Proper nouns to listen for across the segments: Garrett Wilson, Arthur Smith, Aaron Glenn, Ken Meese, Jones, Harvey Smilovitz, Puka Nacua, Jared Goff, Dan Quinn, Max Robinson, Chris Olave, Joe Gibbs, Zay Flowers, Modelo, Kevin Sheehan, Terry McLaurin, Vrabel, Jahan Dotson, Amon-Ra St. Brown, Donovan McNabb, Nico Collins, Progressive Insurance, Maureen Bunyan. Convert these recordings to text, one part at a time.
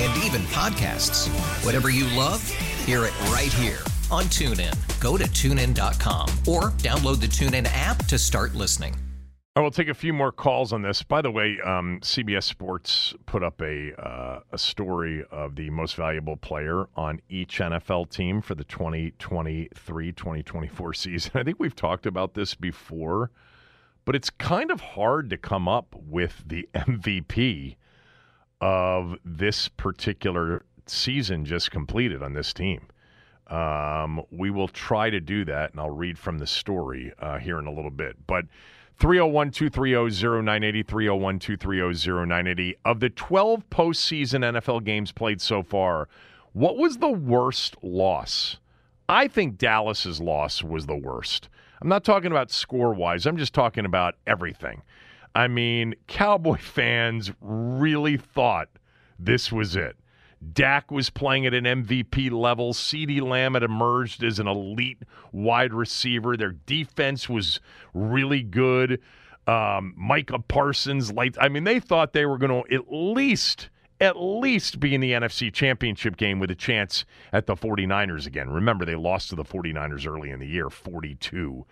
And even podcasts. Whatever you love, hear it right here on TuneIn. Go to TuneIn.com or download the TuneIn app to start listening. I will take a few more calls on this. By the way, CBS Sports put up a story of the most valuable player on each NFL team for the 2023-2024 season. I think we've talked about this before, but it's kind of hard to come up with the MVP of this particular season just completed on this team. We will try to do that, and I'll read from the story here in a little bit. But 301-230-0980, 301-230-0980. Of the 12 postseason NFL games played so far, what was the worst loss? I think Dallas's loss was the worst. I'm not talking about score-wise. I'm just talking about everything. I mean, Cowboy fans really thought this was it. Dak was playing at an MVP level. CeeDee Lamb had emerged as an elite wide receiver. Their defense was really good. Micah Parsons, I mean, they thought they were going to at least be in the NFC Championship game with a chance at the 49ers again. Remember, they lost to the 49ers early in the year, 42-10.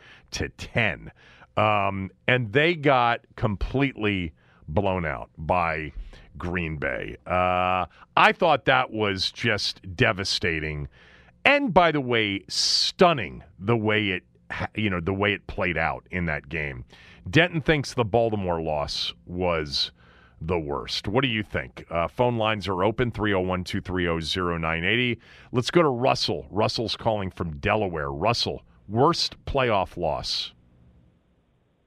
And they got completely blown out by Green Bay. I thought that was just devastating, and by the way, stunning the way it played out in that game. Denton thinks the Baltimore loss was the worst. What do you think? Phone lines are open, 301-230-0980. Let's go to Russell. Russell's calling from Delaware. Russell, worst playoff loss.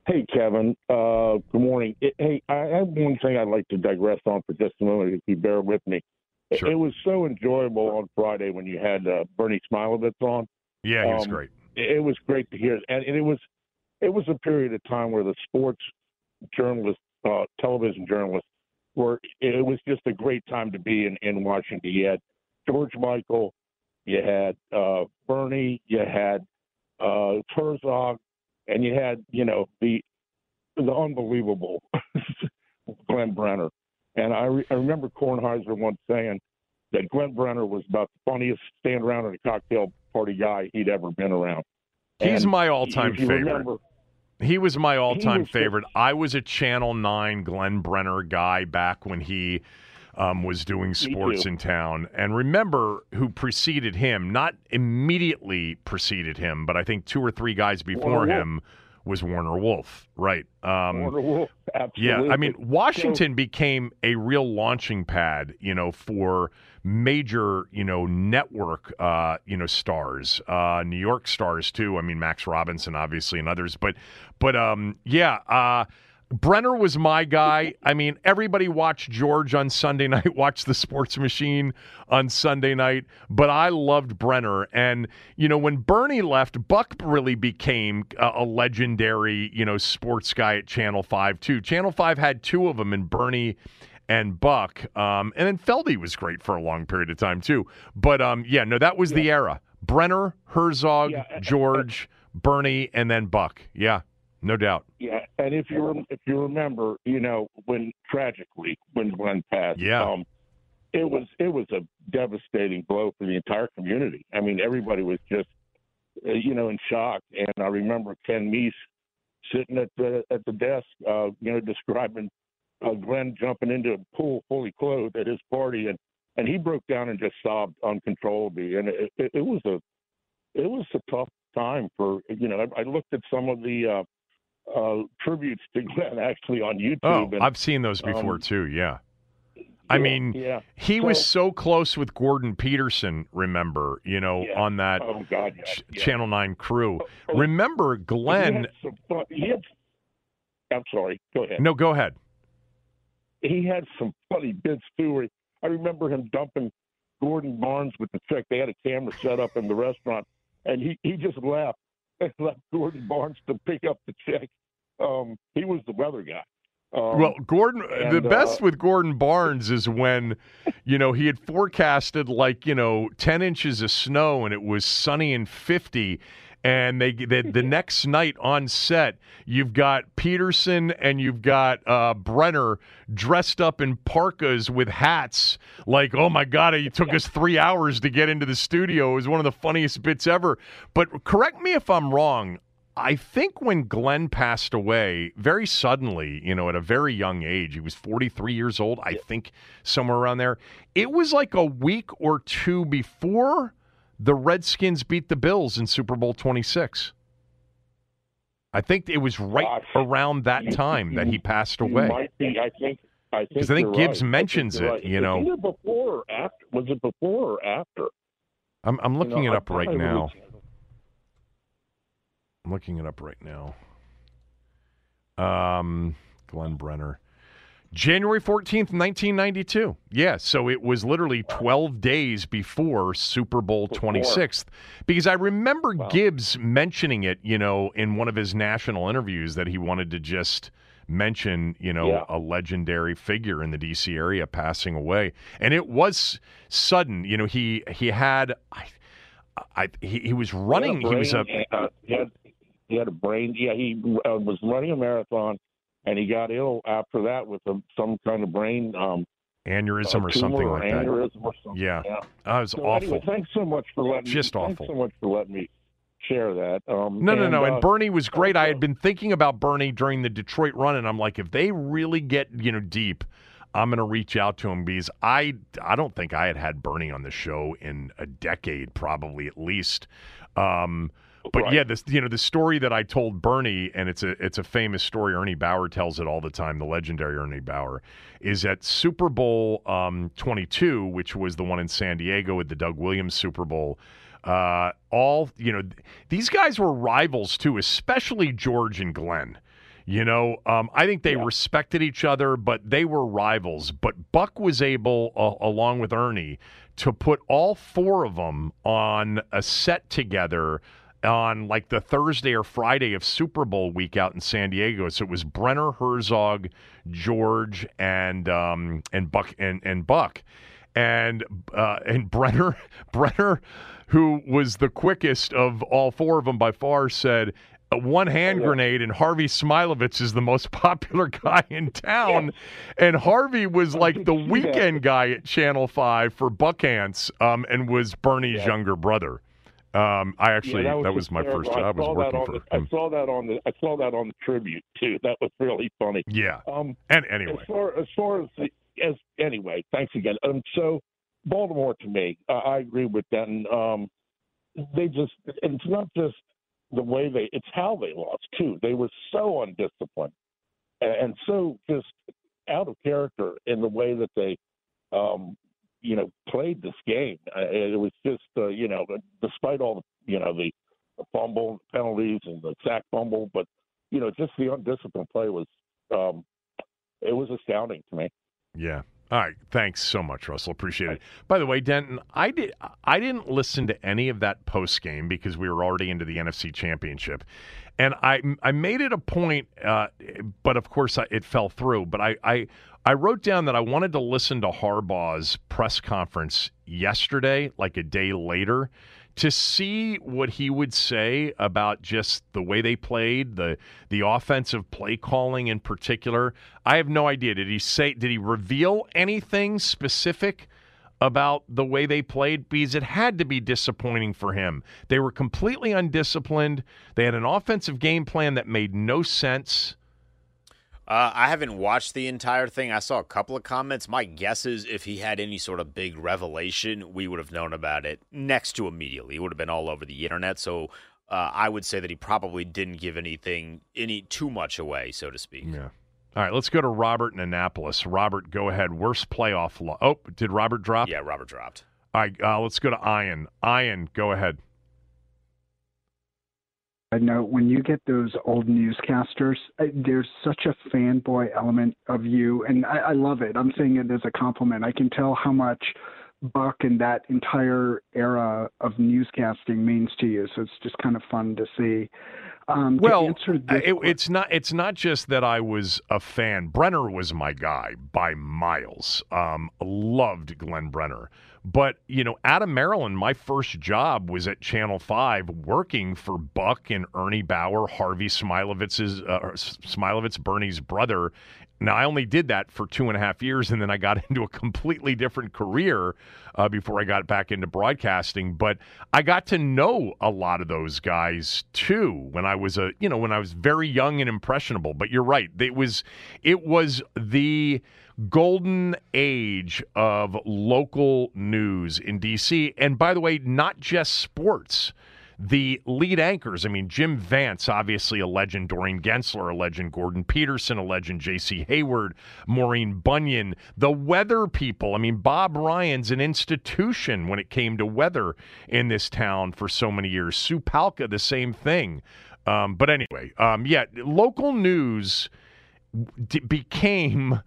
Hey, Kevin. Good morning. Hey, I have one thing I'd like to digress on for just a moment, if you bear with me. Sure. It was so enjoyable on Friday when you had Bernie Smilovitz on. Yeah, he was great. It was great to hear. And it was a period of time where the sports journalists, television journalists, it was just a great time to be in Washington. You had George Michael. You had Bernie. You had Herzog. And you had, the unbelievable Glenn Brenner. And I remember Kornheiser once saying that Glenn Brenner was about the funniest stand around at a cocktail party guy he'd ever been around. He's my all-time favorite. He was my all-time favorite. I was a Channel 9 Glenn Brenner guy back when he was doing sports in town. And remember who preceded him, not immediately preceded him, but I think two or three guys before him was Warner Wolf, right? Warner Wolf, absolutely. Yeah, I mean, Washington became a real launching pad, for major, network, stars, New York stars too. I mean, Max Robinson, obviously, and others. But Brenner was my guy. I mean, everybody watched George on Sunday night, watched the Sports Machine on Sunday night, but I loved Brenner. And, when Bernie left, Buck really became a legendary, sports guy at Channel 5, too. Channel 5 had two of them in Bernie and Buck. And then Feldy was great for a long period of time, too. But, that was the era. Brenner, Herzog, George, Bernie, and then Buck. Yeah. No doubt. Yeah, and if you remember, when tragically when Glenn passed, it was a devastating blow for the entire community. I mean, everybody was just in shock. And I remember Ken Meese sitting at the desk, describing Glenn jumping into a pool fully clothed at his party, and he broke down and just sobbed uncontrollably. And it was a tough time for, you know, I looked at some of the tributes to Glenn actually on YouTube. Oh, and, I've seen those before too, yeah. I mean, he was so close with Gordon Peterson, remember, you know, on that Channel 9 crew. Remember, Glenn... I'm sorry, go ahead. No, go ahead. He had some funny bits, too, where I remember him dumping Gordon Barnes with the check. They had a camera set up in the restaurant, and he just laughed and left Gordon Barnes to pick up the check. He was the weather guy. Well, Gordon, and, the best with Gordon Barnes is when, you know, he had forecasted like, you know, 10 inches of snow and it was sunny and 50. And they the next night on set, you've got Peterson and you've got Brenner dressed up in parkas with hats. Like, oh my God, it took us 3 hours to get into the studio. It was one of the funniest bits ever. But correct me if I'm wrong. I think when Glenn passed away, very suddenly, you know, at a very young age, he was 43 years old, I think, somewhere around there. It was like a week or two before the Redskins beat the Bills in Super Bowl 26. I think it was right around that time that he passed away. Might be, I think because I think Gibbs mentions it, right. You know. Either before or after. Was it before or after? I'm looking it up right now. I'm looking it up right now. Glenn Brenner. January 14th, 1992. Yeah, so it was literally 12 days before Super Bowl 26th. Because I remember Gibbs mentioning it, you know, in one of his national interviews that he wanted to just mention, you know, a legendary figure in the D.C. area passing away. And it was sudden. You know, he was running a marathon, and he got ill after that with some kind of brain aneurysm or something like that. Yeah, that was awful. Anyway, thanks so much for letting Thanks so much for letting me share that. No. And Bernie was great. I had been thinking about Bernie during the Detroit run, and I'm like, if they really get deep, I'm going to reach out to him because I don't think I had Bernie on the show in a decade, probably at least. But this, you know, the story that I told Bernie, and it's a famous story. Ernie Bauer tells it all the time. The legendary Ernie Bauer is at Super Bowl 22, which was the one in San Diego at the Doug Williams Super Bowl. These guys were rivals too, especially George and Glenn. You know, I think they respected each other, but they were rivals. But Buck was able, along with Ernie, to put all four of them on a set together on like the Thursday or Friday of Super Bowl week out in San Diego. So it was Brenner, Herzog, George, and Buck and Buck. And Brenner, who was the quickest of all four of them by far, said, one hand grenade, and Harvey Smilovitz is the most popular guy in town. Yeah. And Harvey was like the weekend guy at Channel 5 for Buckants, and was Bernie's younger brother. That was my first job. I was working for him. I saw that on the tribute too. That was really funny. Yeah. And anyway, anyway, thanks again. So Baltimore to me, I agree with that. And it's not just the way it's how they lost too. They were so undisciplined and so just out of character in the way that they, played this game. It was just, despite all the, the fumble penalties and the sack fumble, but, just the undisciplined play was, it was astounding to me. Yeah. All right. Thanks so much, Russell. Appreciate it. By the way, Denton, I didn't listen to any of that post game because we were already into the NFC Championship. And I made it a point, but of course it fell through. But I wrote down that I wanted to listen to Harbaugh's press conference yesterday, like a day later, to see what he would say about just the way they played, the offensive play calling in particular. I have no idea. Did he reveal anything specific about the way they played? Because it had to be disappointing for him. They were completely undisciplined. They had an offensive game plan that made no sense. I haven't watched the entire thing. I saw a couple of comments. My guess is if he had any sort of big revelation, we would have known about it next to immediately. It would have been all over the internet. So I would say that he probably didn't give any too much away, so to speak. Yeah. All right, let's go to Robert in Annapolis. Robert, go ahead. Worst playoff loss. Oh, did Robert drop? Yeah, Robert dropped. All right, let's go to Ian. Ian, go ahead. I know when you get those old newscasters, there's such a fanboy element of you, and I love it. I'm saying it as a compliment. I can tell how much Buck and that entire era of newscasting means to you, so it's just kind of fun to see. It's not just that I was a fan. Brenner was my guy by miles. Loved Glenn Brenner. But, you know, out of Maryland, my first job was at Channel 5 working for Buck and Ernie Bauer, Harvey Smilovitz, Bernie's brother. Now, I only did that for 2.5 years, and then I got into a completely different career before I got back into broadcasting. But I got to know a lot of those guys too when I was when I was very young and impressionable. But you're right; it was the golden age of local news in D.C. And by the way, not just sports. The lead anchors, I mean, Jim Vance, obviously a legend, Doreen Gensler, a legend, Gordon Peterson, a legend, J.C. Hayward, Maureen Bunyan, the weather people. I mean, Bob Ryan's an institution when it came to weather in this town for so many years. Sue Palka, the same thing. But anyway, local news became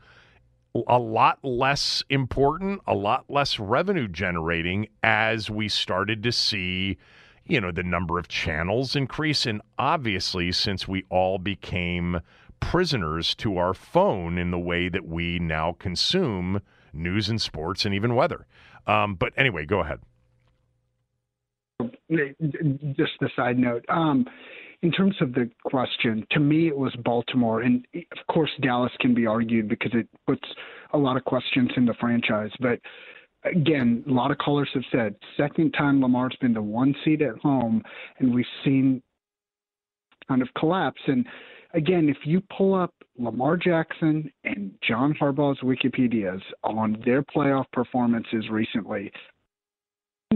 a lot less important, a lot less revenue generating as we started to see the number of channels increase. And obviously, since we all became prisoners to our phone in the way that we now consume news and sports and even weather. But anyway, go ahead. Just a side note. In terms of the question, to me, it was Baltimore. And of course, Dallas can be argued because it puts a lot of questions in the franchise. But again, a lot of callers have said, second time Lamar's been the one seed at home, and we've seen kind of collapse. And again, if you pull up Lamar Jackson and John Harbaugh's Wikipedias on their playoff performances recently,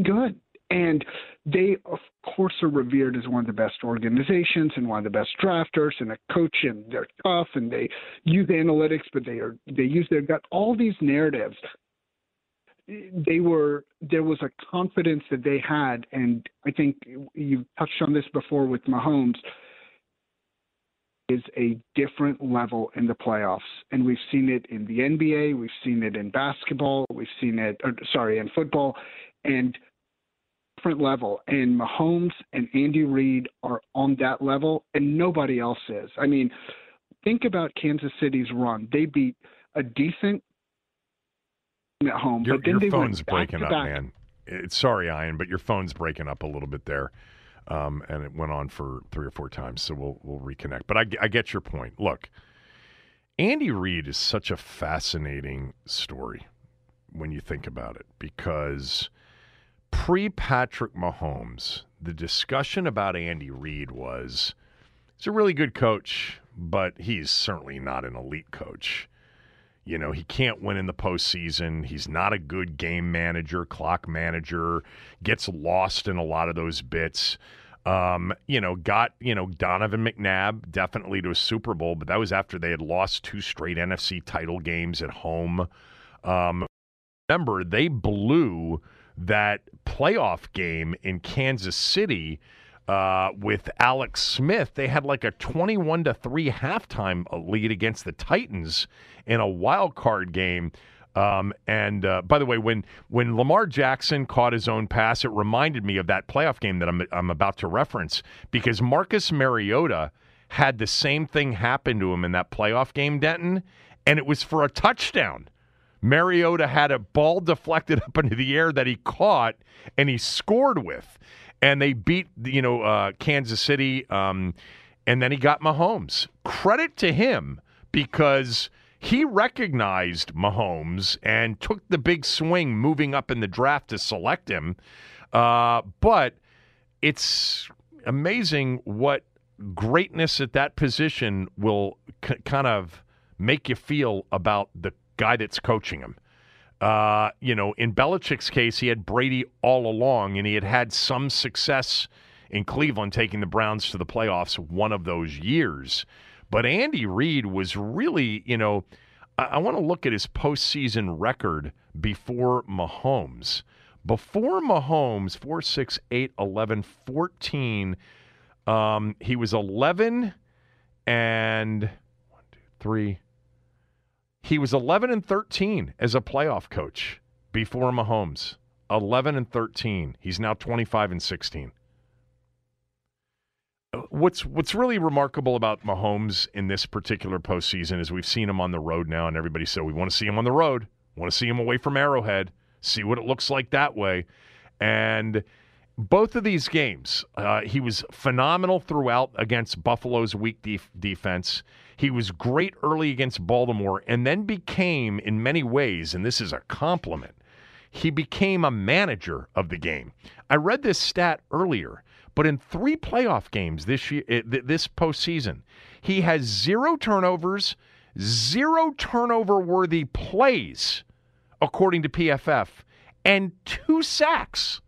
good. And they, of course, are revered as one of the best organizations and one of the best drafters and a coach, and they're tough, and they use analytics, but they use their gut, all these narratives. There was a confidence that they had, and I think you've touched on this before with Mahomes, is a different level in the playoffs. And we've seen it in the NBA, we've seen it in basketball, we've seen it, in football, and different level. And Mahomes and Andy Reid are on that level, and nobody else is. I mean, think about Kansas City's run. They beat a decent at home. Your phone's breaking up, man. Sorry, Ian, but your phone's breaking up a little bit there. And it went on for 3 or 4 times, so we'll reconnect. But I get your point. Look, Andy Reid is such a fascinating story when you think about it, because pre-Patrick Mahomes, the discussion about Andy Reid was, he's a really good coach, but he's certainly not an elite coach. You know, he can't win in the postseason. He's not a good game manager, clock manager, gets lost in a lot of those bits. Got Donovan McNabb definitely to a Super Bowl, but that was after they had lost 2 straight NFC title games at home. Remember, they blew that playoff game in Kansas City with Alex Smith. They had like a 21-3 halftime lead against the Titans in a wild card game. By the way, when Lamar Jackson caught his own pass, it reminded me of that playoff game that I'm about to reference, because Marcus Mariota had the same thing happen to him in that playoff game, Denton, and it was for a touchdown. Mariota had a ball deflected up into the air that he caught and he scored with. And they beat, Kansas City, and then he got Mahomes. Credit to him, because he recognized Mahomes and took the big swing moving up in the draft to select him. But it's amazing what greatness at that position will kind of make you feel about the guy that's coaching him. In Belichick's case, he had Brady all along, and he had some success in Cleveland, taking the Browns to the playoffs one of those years. But Andy Reid was really, you know, I want to look at his postseason record before Mahomes. Before Mahomes, 4, 6, 8, 11, 14, he was 11 and 1, 2, 3. He was 11 and 13 as a playoff coach before Mahomes. 11 and 13. He's now 25 and 16. What's really remarkable about Mahomes in this particular postseason is we've seen him on the road now, and everybody said, we want to see him on the road. Want to see him away from Arrowhead. See what it looks like that way. And both of these games, he was phenomenal throughout against Buffalo's weak defense. He was great early against Baltimore and then became, in many ways, and this is a compliment, he became a manager of the game. I read this stat earlier, but in 3 playoff games this year, this postseason, he has 0 turnovers, 0 turnover-worthy plays, according to PFF, and 2 sacks.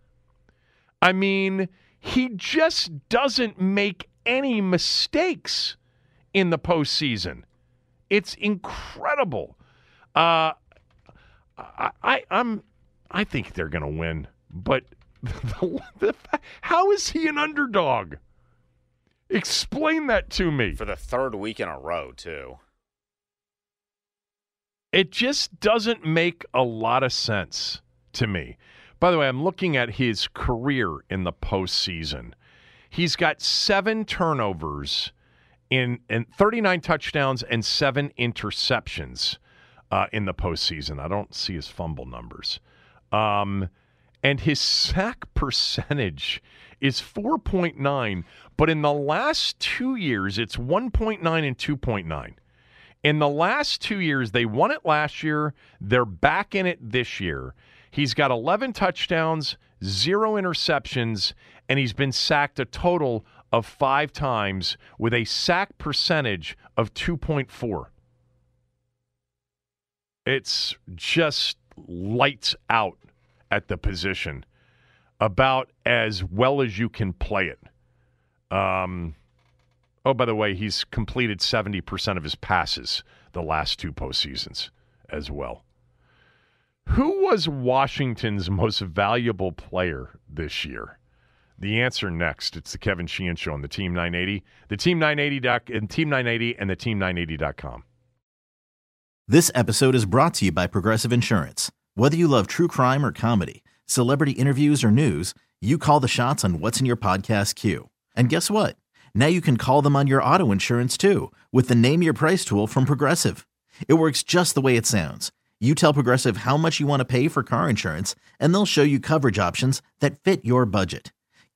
I mean, he just doesn't make any mistakes in the postseason. It's incredible. I think they're going to win, but how is he an underdog? Explain that to me. For the 3rd week in a row, too. It just doesn't make a lot of sense to me. By the way, I'm looking at his career in the postseason. He's got 7 turnovers and 39 touchdowns and 7 interceptions in the postseason. I don't see his fumble numbers. And his sack percentage is 4.9, but in the last 2 years, it's 1.9 and 2.9. In the last 2 years, they won it last year. They're back in it this year. He's got 11 touchdowns, 0 interceptions, and he's been sacked a total of 5 times with a sack percentage of 2.4. It's just lights out at the position, about as well as you can play it. Oh, by the way, he's completed 70% of his passes the last 2 postseasons as well. Who was Washington's most valuable player this year? The answer next. It's the Kevin Sheehan Show on the Team 980, the Team 980 and Team 980 and the Team980.com. This episode is brought to you by Progressive Insurance. Whether you love true crime or comedy, celebrity interviews or news, you call the shots on what's in your podcast queue. And guess what? Now you can call them on your auto insurance, too, with the Name Your Price tool from Progressive. It works just the way it sounds. You tell Progressive how much you want to pay for car insurance, and they'll show you coverage options that fit your budget.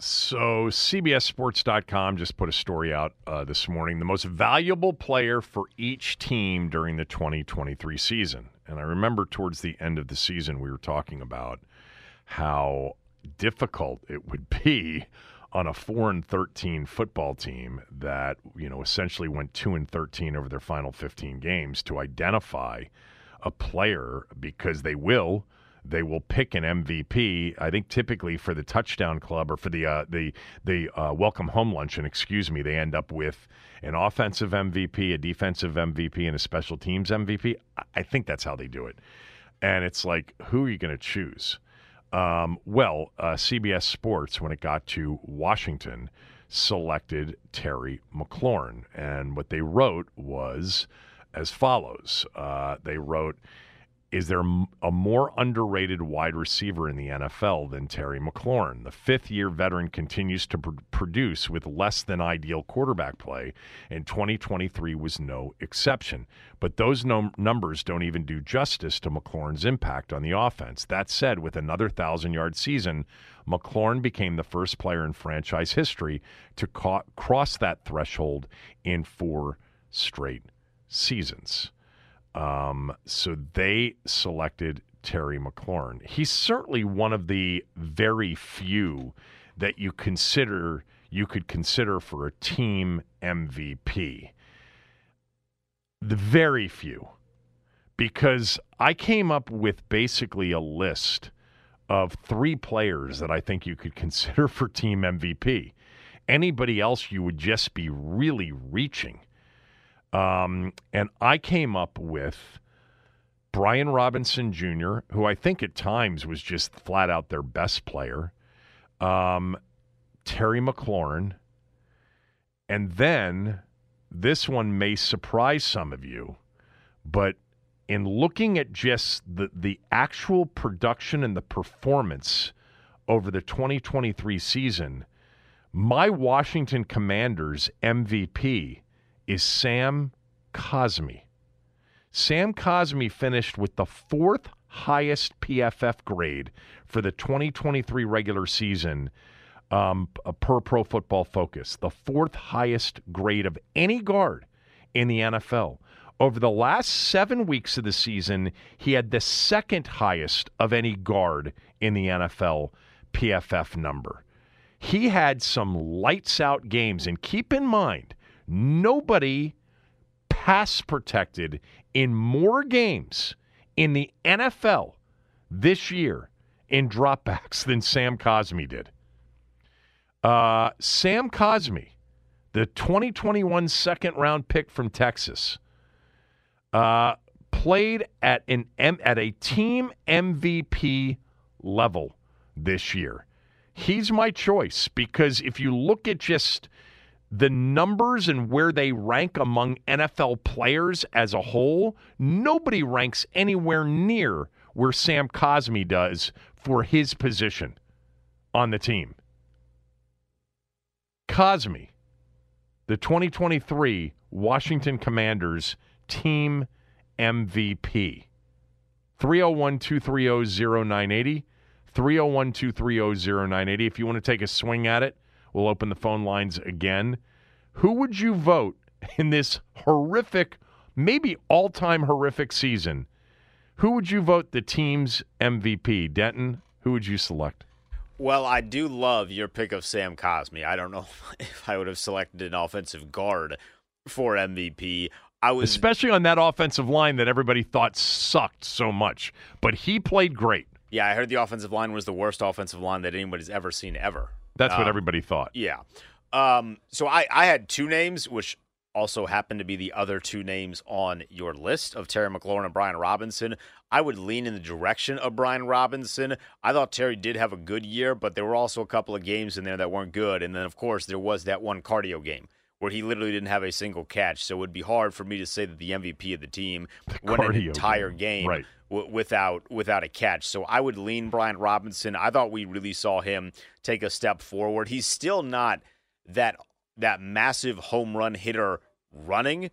So CBSSports.com just put a story out this morning, the most valuable player for each team during the 2023 season. And I remember towards the end of the season, we were talking about how difficult it would be on a 4-13 football team that, you know, essentially went 2-13 over their final 15 games to identify a player, because they will they will pick an MVP, I think typically for the touchdown club or for the welcome home luncheon, excuse me, they end up with an offensive MVP, a defensive MVP, and a special teams MVP. I think that's how they do it. And it's like, who are you going to choose? CBS Sports, when it got to Washington, selected Terry McLaurin. And what they wrote was as follows. They wrote, is there a more underrated wide receiver in the NFL than Terry McLaurin? The fifth-year veteran continues to produce with less than ideal quarterback play, and 2023 was no exception. But those numbers don't even do justice to McLaurin's impact on the offense. That said, with another 1,000-yard season, McLaurin became the first player in franchise history to cross that threshold in 4 straight seasons. So they selected Terry McLaurin. He's certainly one of the very few that you could consider for a team MVP. The very few. Because I came up with basically a list of 3 players that I think you could consider for team MVP. Anybody else you would just be really reaching. And I came up with Brian Robinson Jr., who I think at times was just flat out their best player, Terry McLaurin, and then this one may surprise some of you, but in looking at just the actual production and the performance over the 2023 season, my Washington Commanders MVP is Sam Cosmi. Sam Cosmi finished with the 4th highest PFF grade for the 2023 regular season per Pro Football Focus, the 4th highest grade of any guard in the NFL. Over the last 7 weeks of the season, he had the 2nd highest of any guard in the NFL PFF number. He had some lights-out games, and keep in mind, nobody pass protected in more games in the NFL this year in dropbacks than Sam Cosmi did. Sam Cosmi, the 2021 second-round pick from Texas, played at a team MVP level this year. He's my choice because if you look at just the numbers and where they rank among NFL players as a whole, nobody ranks anywhere near where Sam Cosmi does for his position on the team. Cosmi, the 2023 Washington Commanders team MVP. 301-230-0980. 301-230-0980. If you want to take a swing at it, we'll open the phone lines again. Who would you vote in this horrific, maybe all-time horrific season? Who would you vote the team's MVP? Denton, who would you select? Well, I do love your pick of Sam Cosmi. I don't know if I would have selected an offensive guard for MVP. Especially on that offensive line that everybody thought sucked so much. But he played great. Yeah, I heard the offensive line was the worst offensive line that anybody's ever seen ever. That's what everybody thought. Yeah. So I had 2 names, which also happened to be the other 2 names on your list of Terry McLaurin and Brian Robinson. I would lean in the direction of Brian Robinson. I thought Terry did have a good year, but there were also a couple of games in there that weren't good. And then, of course, there was that one cardio game where he literally didn't have a single catch. So it would be hard for me to say that the MVP of the team won an entire game right without a catch. So I would lean Brian Robinson. I thought we really saw him take a step forward. He's still not that massive home run hitter running,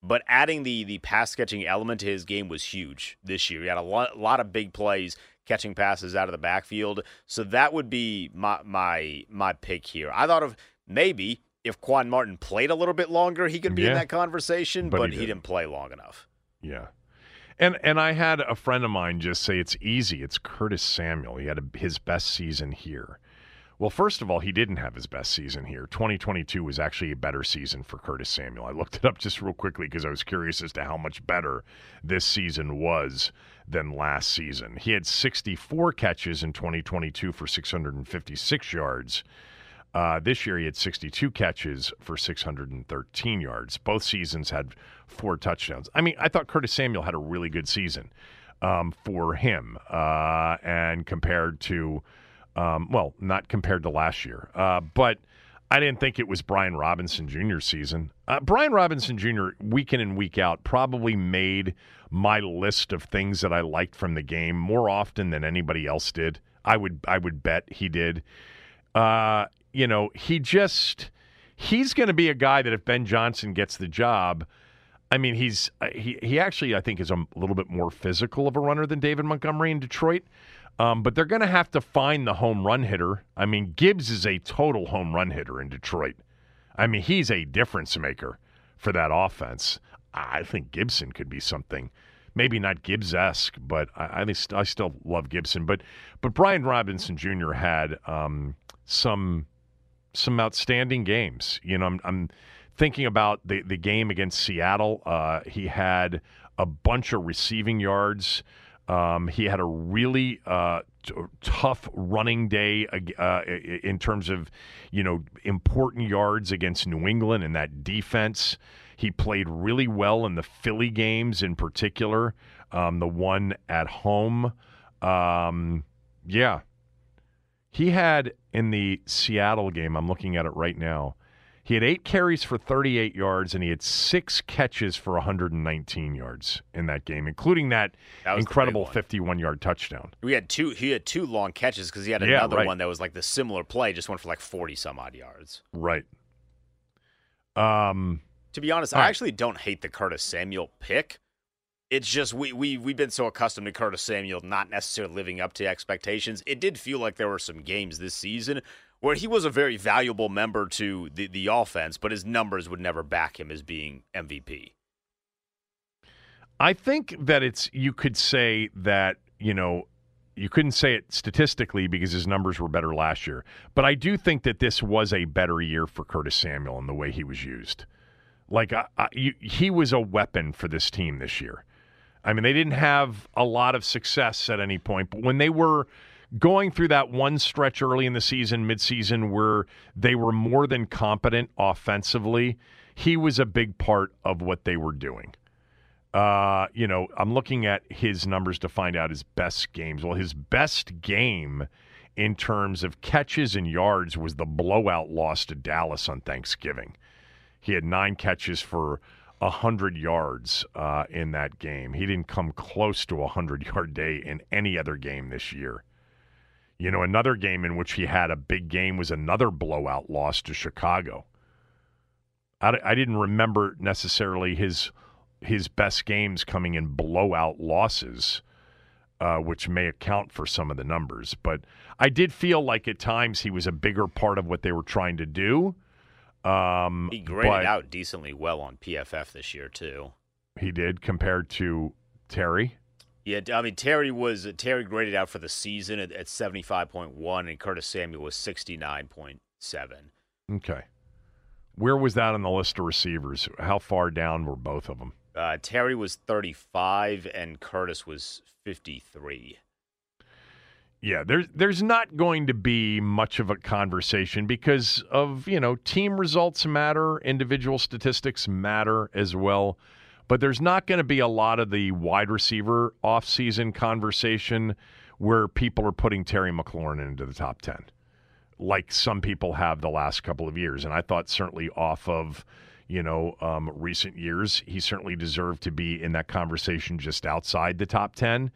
but adding the pass-catching element to his game was huge this year. He had a lot of big plays catching passes out of the backfield. So that would be my pick here. I thought of maybe – if Quan Martin played a little bit longer, he could be in that conversation, but he didn't play long enough. Yeah. And I had a friend of mine just say it's easy. It's Curtis Samuel. He had his best season here. Well, first of all, he didn't have his best season here. 2022 was actually a better season for Curtis Samuel. I looked it up just real quickly because I was curious as to how much better this season was than last season. He had 64 catches in 2022 for 656 yards. This year he had 62 catches for 613 yards. Both seasons had 4 touchdowns. I mean, I thought Curtis Samuel had a really good season for him and compared to... well, not compared to last year, but I didn't think it was Brian Robinson Jr.'s season. Brian Robinson Jr., week in and week out, probably made my list of things that I liked from the game more often than anybody else did. I would bet he did. You know, he's going to be a guy that if Ben Johnson gets the job, I mean, he actually, I think, is a little bit more physical of a runner than David Montgomery in Detroit. But they're going to have to find the home run hitter. I mean, Gibbs is a total home run hitter in Detroit. I mean, he's a difference maker for that offense. I think Gibson could be something. Maybe not Gibbs-esque, but I still love Gibson. But Brian Robinson Jr. had some outstanding games. You know, I'm thinking about the game against Seattle. He had a bunch of receiving yards. He had a really tough running day in terms of, you know, important yards against New England and that defense. He played really well in the Philly games in particular, the one at home. Yeah. He had in the Seattle game, I'm looking at it right now, he had 8 carries for 38 yards, and he had 6 catches for 119 yards in that game, including that incredible 51-yard touchdown. He had 2 long catches because he had another one that was like the similar play, just went for like 40-some-odd yards. Right. To be honest, I actually don't hate the Curtis Samuel pick. It's just we've been so accustomed to Curtis Samuel not necessarily living up to expectations. It did feel like there were some games this season where he was a very valuable member to the offense, but his numbers would never back him as being MVP. I think that you could say that, you know, you couldn't say it statistically because his numbers were better last year, but I do think that this was a better year for Curtis Samuel in the way he was used. Like, he was a weapon for this team this year. I mean, they didn't have a lot of success at any point, but when they were going through that one stretch early in the season, midseason, where they were more than competent offensively, he was a big part of what they were doing. You know, I'm looking at his numbers to find out his best games. Well, his best game in terms of catches and yards was the blowout loss to Dallas on Thanksgiving. He had 9 catches for 100 yards in that game. He didn't come close to a 100-yard day in any other game this year. You know, another game in which he had a big game was another blowout loss to Chicago. I didn't remember necessarily his best games coming in blowout losses, which may account for some of the numbers. But I did feel like at times he was a bigger part of what they were trying to do. He graded out decently well on PFF this year, too. He did, compared to Terry. Yeah, I mean, Terry graded out for the season at 75.1, and Curtis Samuel was 69.7. Okay. Where was that on the list of receivers? How far down were both of them? Terry was 35, and Curtis was 53. Yeah, there's not going to be much of a conversation because of, you know, team results matter, individual statistics matter as well. But there's not going to be a lot of the wide receiver offseason conversation where people are putting Terry McLaurin into the top 10, like some people have the last couple of years. And I thought certainly off of, you know, recent years, he certainly deserved to be in that conversation just outside the top 10.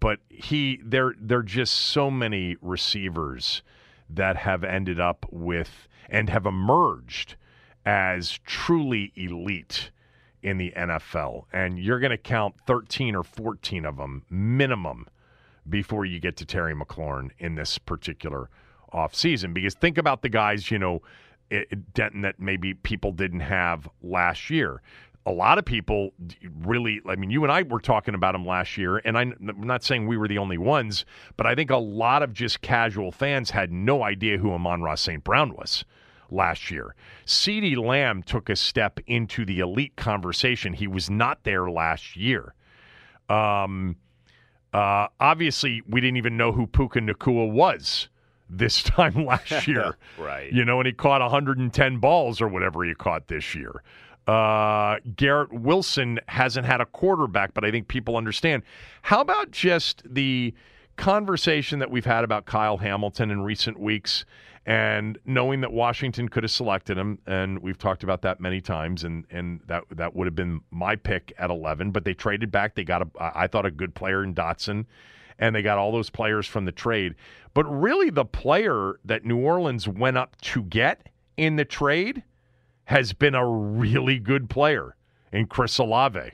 But there are just so many receivers that have ended up with and have emerged as truly elite in the NFL, and you're going to count 13 or 14 of them minimum before you get to Terry McLaurin in this particular offseason. Because think about the guys, you know, Denton, that maybe people didn't have last year. a lot of people really, I mean, you and I were talking about him last year, and I'm not saying we were the only ones, but I think a lot of just casual fans had no idea who Amon-Ra St. Brown was last year. CeeDee Lamb took a step into the elite conversation. He was not there last year. Obviously, we didn't even know who Puka Nacua was this time last year. Right. You know, and he caught 110 balls or whatever he caught this year. Garrett Wilson hasn't had a quarterback, but I think people understand. How about just the conversation that we've had about Kyle Hamilton in recent weeks and knowing that Washington could have selected him, and we've talked about that many times, and that would have been my pick at 11, but they traded back. They got, I thought, a good player in Dotson, and they got all those players from the trade. But really the player that New Orleans went up to get in the trade has been a really good player in Chris Olave.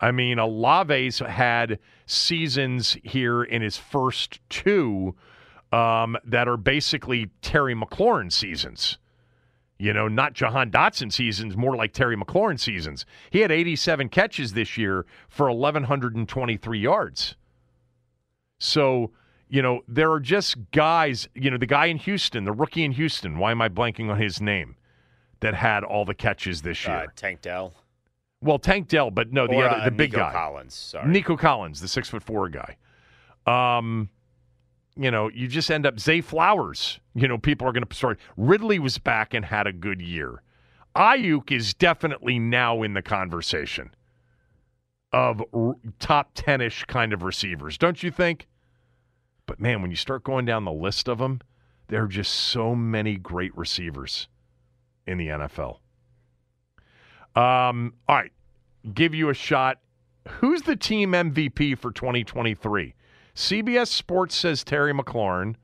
I mean, Olave's had seasons here in his first two that are basically Terry McLaurin seasons. You know, not Jahan Dotson seasons, more like Terry McLaurin seasons. He had 87 catches this year for 1,123 yards. So, you know, there are just guys, you know, the guy in Houston, the rookie in Houston, why am I blanking on his name, that had all the catches this year? Tank Dell. Well, Tank Dell, but no, the big guy. Nico Collins, the 6'4" guy. You know, you just end up Zay Flowers. You know, people are going to start. Ridley was back and had a good year. Ayuk is definitely now in the conversation of top 10-ish kind of receivers, don't you think? But, man, when you start going down the list of them, there are just so many great receivers in the NFL. All right, give you a shot. Who's the team MVP for 2023? CBS Sports says Terry McLaurin.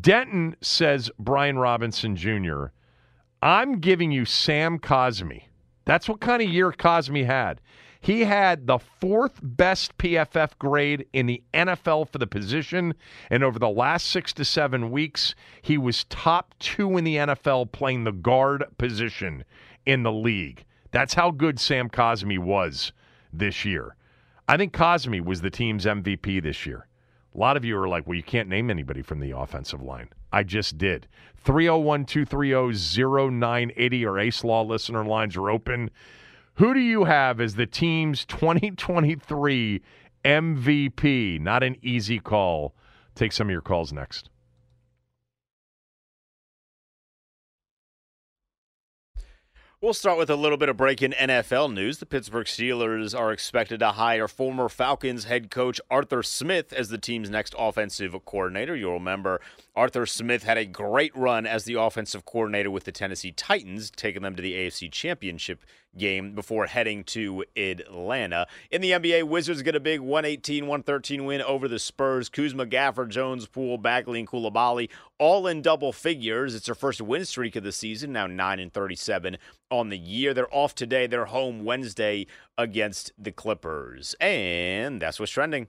Denton says Brian Robinson Jr. I'm giving you Sam Cosmi. That's what kind of year Cosmi had. He had the fourth best PFF grade in the NFL for the position, and over the last 6 to 7 weeks, he was top 2 in the NFL playing the guard position in the league. That's how good Sam Cosmi was this year. I think Cosmi was the team's MVP this year. A lot of you are like, well, you can't name anybody from the offensive line. I just did. 301-230-0980, our Ace Law listener lines are open. Who do you have as the team's 2023 MVP? Not an easy call. Take some of your calls next. We'll start with a little bit of break in NFL news. The Pittsburgh Steelers are expected to hire former Falcons head coach Arthur Smith as the team's next offensive coordinator. You'll remember Arthur Smith had a great run as the offensive coordinator with the Tennessee Titans, taking them to the AFC Championship game before heading to Atlanta. In the NBA, Wizards get a big 118-113 win over the Spurs. Kuzma, Gafford, Jones, Poole, Bagley, and Coulibaly all in double figures. It's their first win streak of the season, now 9-37 on the year. They're off today. They're home Wednesday against the Clippers. And that's what's trending.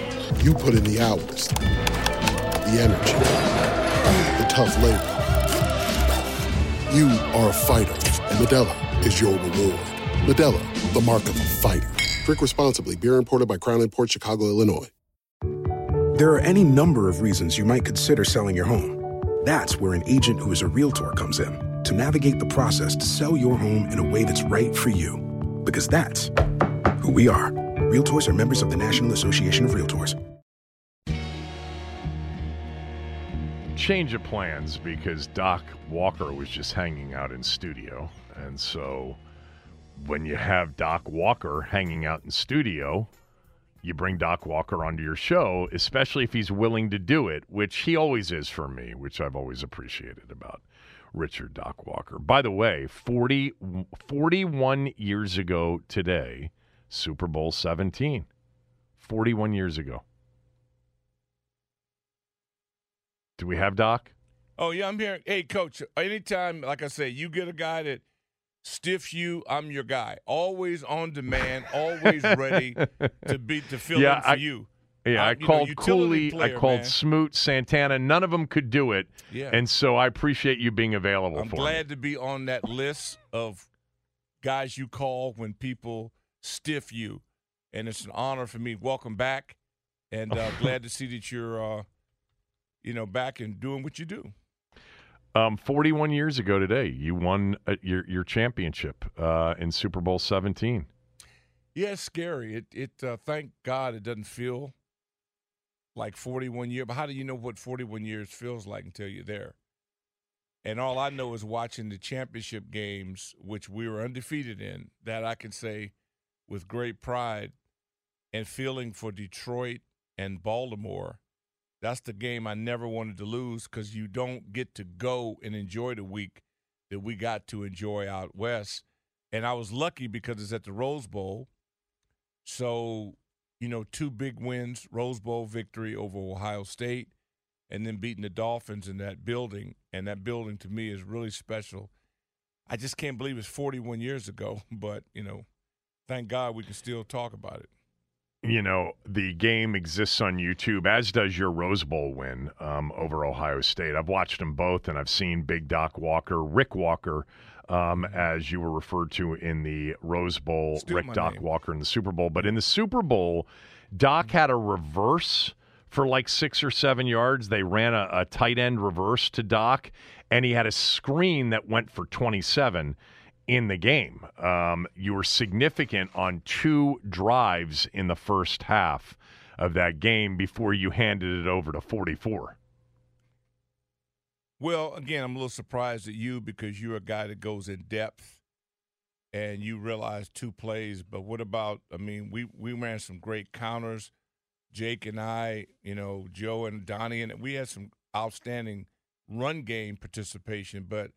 You put in the hours, the energy, the tough labor. You are a fighter, and Modelo is your reward. Modelo, the mark of a fighter. Drink responsibly. Beer imported by Crown Imports, Chicago, Illinois. There are any number of reasons you might consider selling your home. That's where an agent who is a realtor comes in to navigate the process to sell your home in a way that's right for you. Because that's who we are. Realtors are members of the National Association of Realtors. Change of plans because Doc Walker was just hanging out in studio. And so when you have Doc Walker hanging out in studio, you bring Doc Walker onto your show, especially if he's willing to do it, which he always is for me, which I've always appreciated about Richard Doc Walker. By the way, 41 years ago today, Super Bowl 17, 41 years ago. Do we have Doc? Oh, yeah, I'm here. Hey, Coach, anytime, like I say, you get a guy that stiff you, I'm your guy. Always on demand, always ready to beat the fill in for you. Yeah, I called Cooley, I called Smoot, Santana. None of them could do it, and so I appreciate you being available for me. I'm glad to be on that list of guys you call when people stiff you, and it's an honor for me. Welcome back, and glad to see that you're back and doing what you do. 41 years ago today, you won your championship in Super Bowl 17. Yeah, it's scary. It thank God it doesn't feel like 41 years. But how do you know what 41 years feels like until you're there? And all I know is watching the championship games, which we were undefeated in, that I can say with great pride and feeling for Detroit and Baltimore. That's the game I never wanted to lose, because you don't get to go and enjoy the week that we got to enjoy out west. And I was lucky because it's at the Rose Bowl. So, two big wins, Rose Bowl victory over Ohio State, and then beating the Dolphins in that building. And that building to me is really special. I just can't believe it's 41 years ago, but, thank God we can still talk about it. The game exists on YouTube, as does your Rose Bowl win over Ohio State. I've watched them both, and I've seen Big Doc Walker, Rick Walker, as you were referred to in the Rose Bowl, still Rick Doc name. Walker in the Super Bowl. But in the Super Bowl, Doc had a reverse for like 6 or 7 yards. They ran a tight end reverse to Doc, and he had a screen that went for 27. In the game, you were significant on 2 drives in the first half of that game before you handed it over to 44. Well, again, I'm a little surprised at you, because you're a guy that goes in depth and you realize 2 plays. But what about, we ran some great counters. Jake and I, Joe and Donnie, and we had some outstanding run game participation, but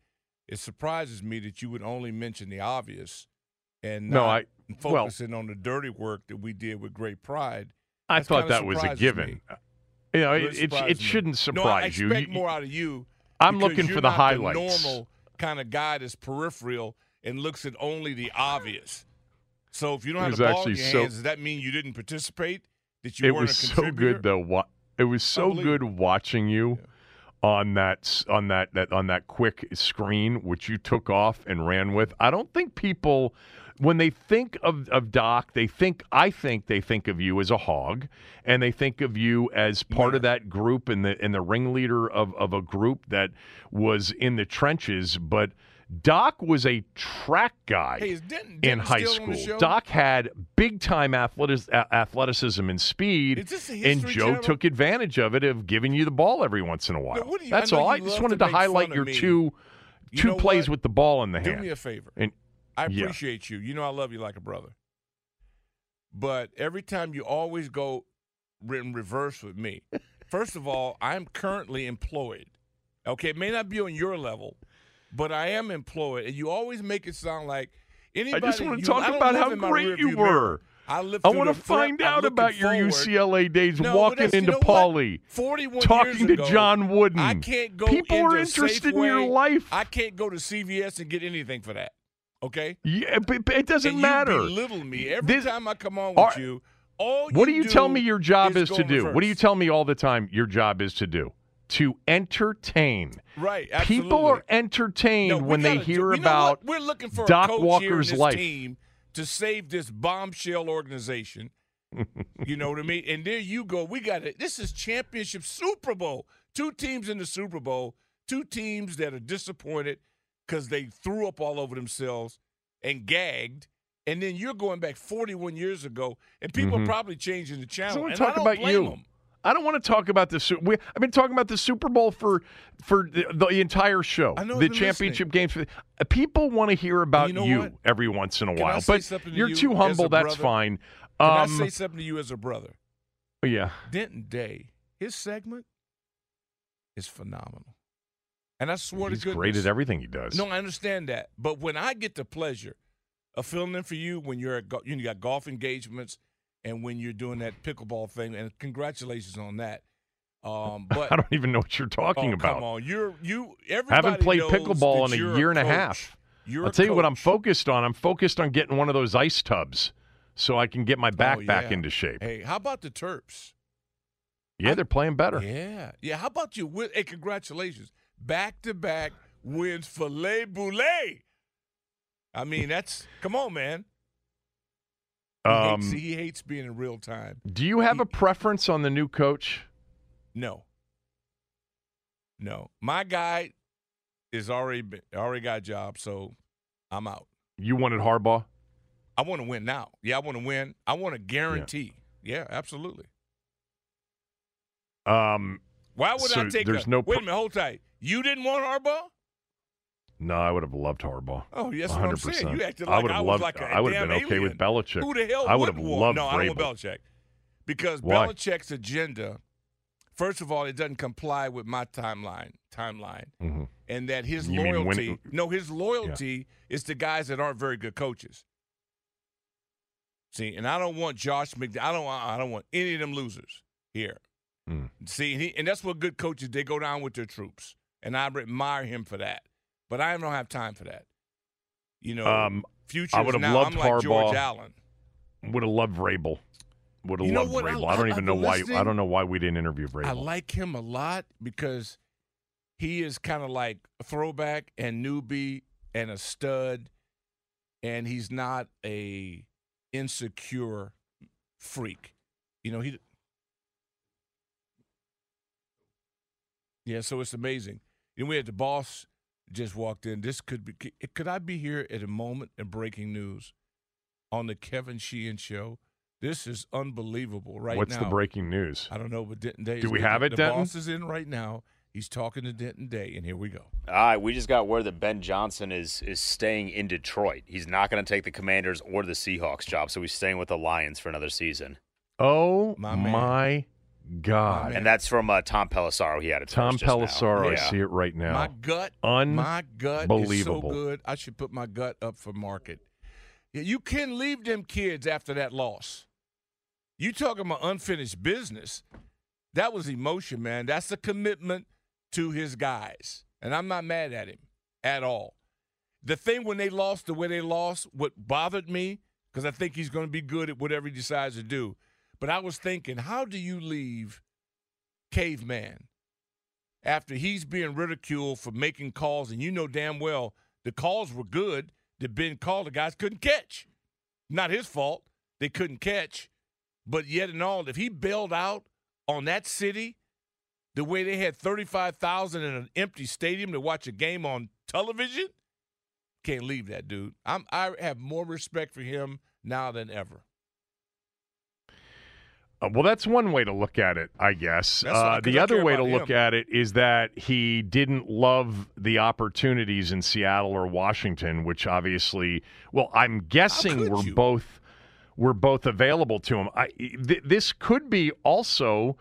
it surprises me that you would only mention the obvious and not focusing on the dirty work that we did with great pride. I thought that was a given. Me. It shouldn't surprise you. I expect more out of you. I'm looking for the highlights. You're not the normal kind of guy that's peripheral and looks at only the obvious. So if you don't have the ball in your hands, does that mean you didn't participate? That you weren't a contributor? It was so good, though. It was so good watching you. Yeah. On that quick screen, which you took off and ran with. I don't think people, when they think of Doc, they think of you as a hog, and they think of you as part of that group and the ringleader of a group that was in the trenches. But Doc was a track guy in high school. Doc had big-time athleticism and speed, and Joe took advantage of it, of giving you the ball every once in a while. That's all. I just wanted to highlight your two plays with the ball in the hand. Do me a favor. I appreciate you. I love you like a brother. But every time you always go in reverse with me. First of all, I'm currently employed. Okay, it may not be on your level, but I am employed, and you always make it sound like anybody. I just want to talk about how great you were. I want to find out about your UCLA days, walking into Pauley, talking to John Wooden. I can't go. People are interested in your life. I can't go to CVS and get anything for that. Okay? Yeah, but it doesn't matter. You belittle me every time I come on with you. What do you tell me your job is to do? What do you tell me all the time your job is to do? To entertain. Right, absolutely. People are entertained when they hear about Doc Walker's life. We're looking for Doc a coach Walker's here in this team to save this bombshell organization. You know what I mean? And there you go. We got it. This is championship Super Bowl. 2 teams in the Super Bowl. 2 teams that are disappointed because they threw up all over themselves and gagged. And then you're going back 41 years ago, and people are probably changing the channel. So I don't blame them. I don't want to talk about this. I've been talking about the Super Bowl for the entire show. I know the championship games. People want to hear about you every once in a while, but you're too humble. That's fine. Can I say something to you as a brother? Yeah. Denton Day, his segment is phenomenal, and I swear to goodness, he's great at everything he does. No, I understand that, but when I get the pleasure of filling in for you when you're you got golf engagements. And when you're doing that pickleball thing, and congratulations on that. But I don't even know what you're talking about. Come on, everybody haven't played pickleball in a year and a half. I'll tell you what I'm focused on. I'm focused on getting one of those ice tubs so I can get my back back into shape. Hey, how about the Terps? Yeah, they're playing better. Yeah, yeah. How about you? Hey, congratulations! Back-to-back wins for Les Boulets. I mean, that's come on, man. He hates being in real time. Do you have a preference on the new coach? No. My guy is already got a job, so I'm out. You wanted Harbaugh? I want to win now. Yeah, I want to win. I want to guarantee. Yeah, absolutely. Why would I take there's wait a minute, hold tight. You didn't want Harbaugh? No, I would have loved Harbaugh. Oh, yes, 100%. What I'm saying. You acted like I was like a damn alien. I would have been okay with Belichick. Who the hell would have loved Vrabel? No, I don't want Belichick. Because why? Belichick's agenda, first of all, it doesn't comply with my timeline. Mm-hmm. And that his loyalty is to guys that aren't very good coaches. See, and I don't want Josh McDaniels. I don't want any of them losers here. Mm. See, and that's what good coaches, they go down with their troops. And I admire him for that. But I don't have time for that. Future is now. I'm like Harbaugh. George Allen. Would have loved Vrabel. Would have loved Vrabel. I don't even know why. I don't know why we didn't interview Vrabel. I like him a lot because he is kind of like a throwback and newbie and a stud, and he's not a insecure freak. He. Yeah, so it's amazing. Then we had the boss. Just walked in. This could be. Could I be here at a moment in breaking news on the Kevin Sheehan show? This is unbelievable right now. What's the breaking news? I don't know, but Denton Day. Do we have it, Denton? The boss is in right now. He's talking to Denton Day, and here we go. All right, we just got word that Ben Johnson is staying in Detroit. He's not going to take the Commanders or the Seahawks job, so he's staying with the Lions for another season. Oh, my God. And that's from Tom Pelissaro. He had a Tom Pelissaro. Yeah. I see it right now. My gut is so good. I should put my gut up for market. You can leave them kids after that loss. You talking about unfinished business. That was emotion, man. That's a commitment to his guys. And I'm not mad at him at all. The thing when they lost the way they lost, what bothered me, because I think he's going to be good at whatever he decides to do. But I was thinking, how do you leave Caveman after he's being ridiculed for making calls? And you know damn well the calls were good that Ben called. The guys couldn't catch. Not his fault. They couldn't catch. But yet and all, if he bailed out on that city the way they had 35,000 in an empty stadium to watch a game on television, can't leave that dude. I have more respect for him now than ever. Well, that's one way to look at it, I guess. The other way to look at it is that he didn't love the opportunities in Seattle or Washington, which obviously, well, I'm guessing were both available to him. This could be also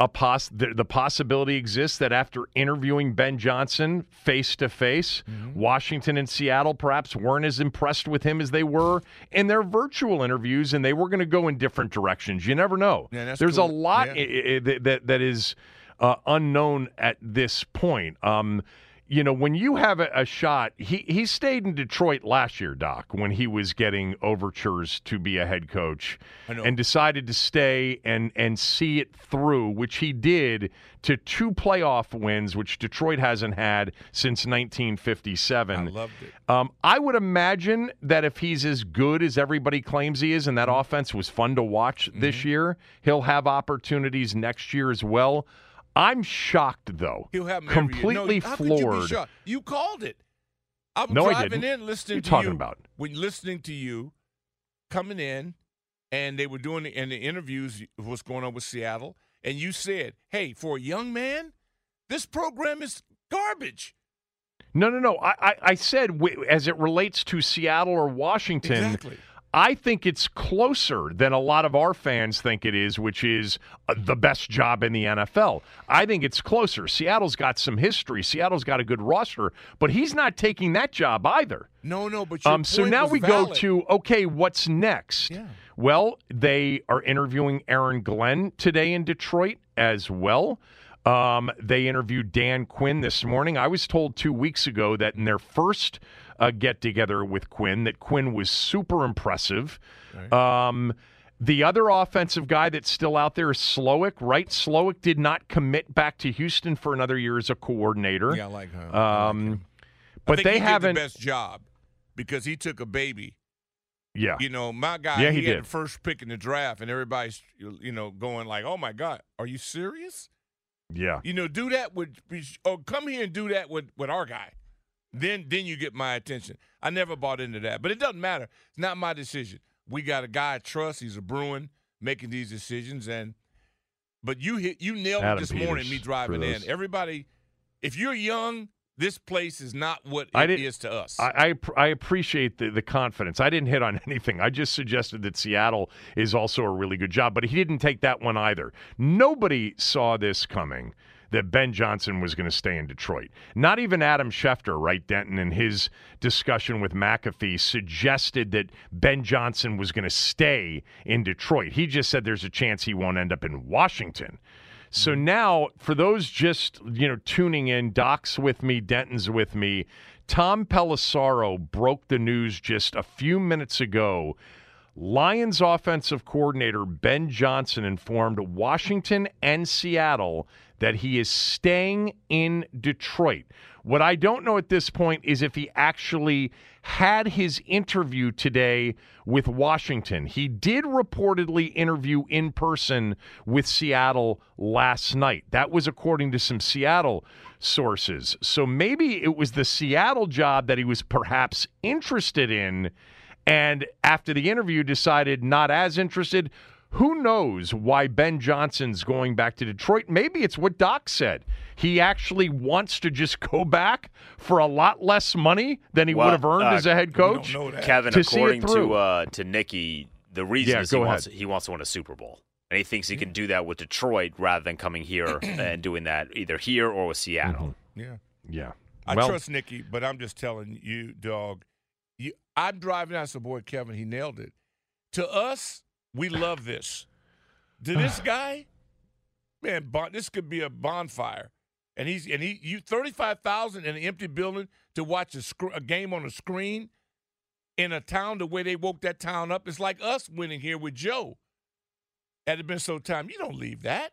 the possibility exists that after interviewing Ben Johnson face-to-face, mm-hmm. Washington and Seattle perhaps weren't as impressed with him as they were in their virtual interviews, and they were going to go in different directions. You never know. Yeah, there's cool. a lot yeah. That is unknown at this point. When you have a shot, he stayed in Detroit last year, Doc, when he was getting overtures to be a head coach and decided to stay and see it through, which he did to 2 playoff wins, which Detroit hasn't had since 1957. I loved it. I would imagine that if he's as good as everybody claims he is and that mm-hmm. offense was fun to watch mm-hmm. this year, he'll have opportunities next year as well. I'm shocked, though. He'll have completely floored. You called it. I'm driving in listening to you. What are you talking about? When listening to you coming in, and they were doing the interviews, what's going on with Seattle, and you said, hey, for a young man, this program is garbage. No. I said as it relates to Seattle or Washington, exactly. I think it's closer than a lot of our fans think it is, which is the best job in the NFL. I think it's closer. Seattle's got some history. Seattle's got a good roster, but he's not taking that job either. No, but your point so now was we valid. Go to, okay, what's next? Yeah. Well, they are interviewing Aaron Glenn today in Detroit as well. They interviewed Dan Quinn this morning. I was told 2 weeks ago that in their first get-together with Quinn, that Quinn was super impressive. Right. The other offensive guy that's still out there is Slowick, right? Slowick did not commit back to Houston for another year as a coordinator. Yeah, I like him. But they haven't. Did the best job because he took a baby. Yeah. You know, my guy, he had the first pick in the draft, and everybody's, going like, oh, my God, are you serious? Yeah. Do that come here and do that with our guy. Then you get my attention. I never bought into that. But it doesn't matter. It's not my decision. We got a guy I trust. He's a Bruin making these decisions. But you nailed it this morning, me driving in. Everybody, if you're young, this place is not what it is to us. I appreciate the confidence. I didn't hit on anything. I just suggested that Seattle is also a really good job, but he didn't take that one either. Nobody saw this coming, that Ben Johnson was going to stay in Detroit. Not even Adam Schefter, right, Denton, in his discussion with McAfee, suggested that Ben Johnson was going to stay in Detroit. He just said there's a chance he won't end up in Washington. So now, for those just, tuning in, Doc's with me, Denton's with me, Tom Pelissaro broke the news just a few minutes ago. Lions offensive coordinator Ben Johnson informed Washington and Seattle that he is staying in Detroit. What I don't know at this point is if he actually had his interview today with Washington. He did reportedly interview in person with Seattle last night. That was according to some Seattle sources. So maybe it was the Seattle job that he was perhaps interested in, and after the interview decided not as interested. Who knows why Ben Johnson's going back to Detroit? Maybe it's what Doc said. He actually wants to just go back for a lot less money than he would have earned as a head coach. Kevin, according to Nicky, the reason is he wants to win a Super Bowl. And he thinks he can do that with Detroit rather than coming here and doing that either here or with Seattle. Mm-hmm. Yeah. I trust Nicky, but I'm just telling you, dog, I'm driving out to boy Kevin. He nailed it. To us, we love this. To this guy, man, this could be a bonfire. And you 35,000 in an empty building to watch a game on a screen in a town the way they woke that town up. It's like us winning here with Joe. Had it been so time, you don't leave that.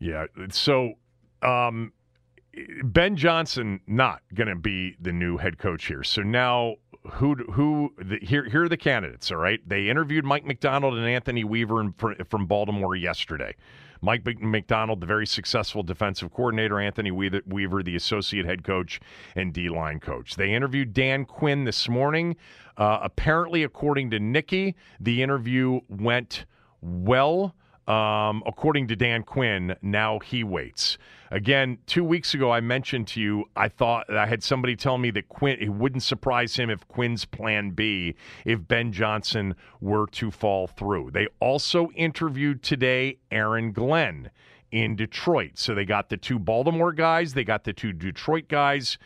Yeah. So, Ben Johnson not going to be the new head coach here. So now. Here are the candidates, all right? They interviewed Mike McDonald and Anthony Weaver from Baltimore yesterday. Mike McDonald, the very successful defensive coordinator, Anthony Weaver, the associate head coach and D-line coach. They interviewed Dan Quinn this morning. Apparently, according to Nicky, the interview went well. According to Dan Quinn, now he waits. Again, 2 weeks ago, I mentioned to you, I thought I had somebody tell me that Quinn, it wouldn't surprise him if Quinn's plan B, if Ben Johnson were to fall through. They also interviewed today Aaron Glenn in Detroit. So they got the two Baltimore guys, they got the two Detroit guys,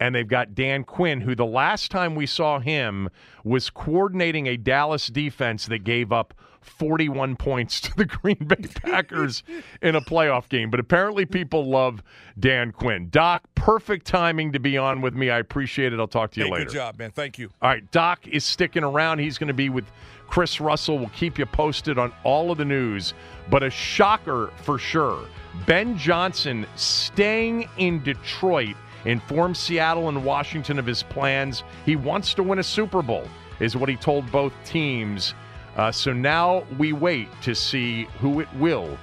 and they've got Dan Quinn, who the last time we saw him was coordinating a Dallas defense that gave up 41 points to the Green Bay Packers in a playoff game. But apparently people love Dan Quinn. Doc, perfect timing to be on with me. I appreciate it. I'll talk to you later. Good job, man. Thank you. All right, Doc is sticking around. He's going to be with Chris Russell. We'll keep you posted on all of the news. But a shocker for sure. Ben Johnson staying in Detroit informs Seattle and Washington of his plans. He wants to win a Super Bowl, is what he told both teams. So now we wait to see who it will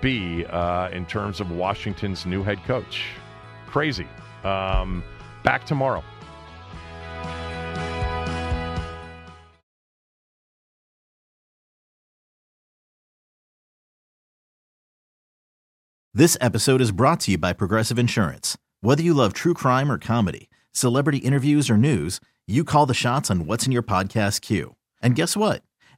be in terms of Washington's new head coach. Crazy. Back tomorrow. This episode is brought to you by Progressive Insurance. Whether you love true crime or comedy, celebrity interviews or news, you call the shots on what's in your podcast queue. And guess what?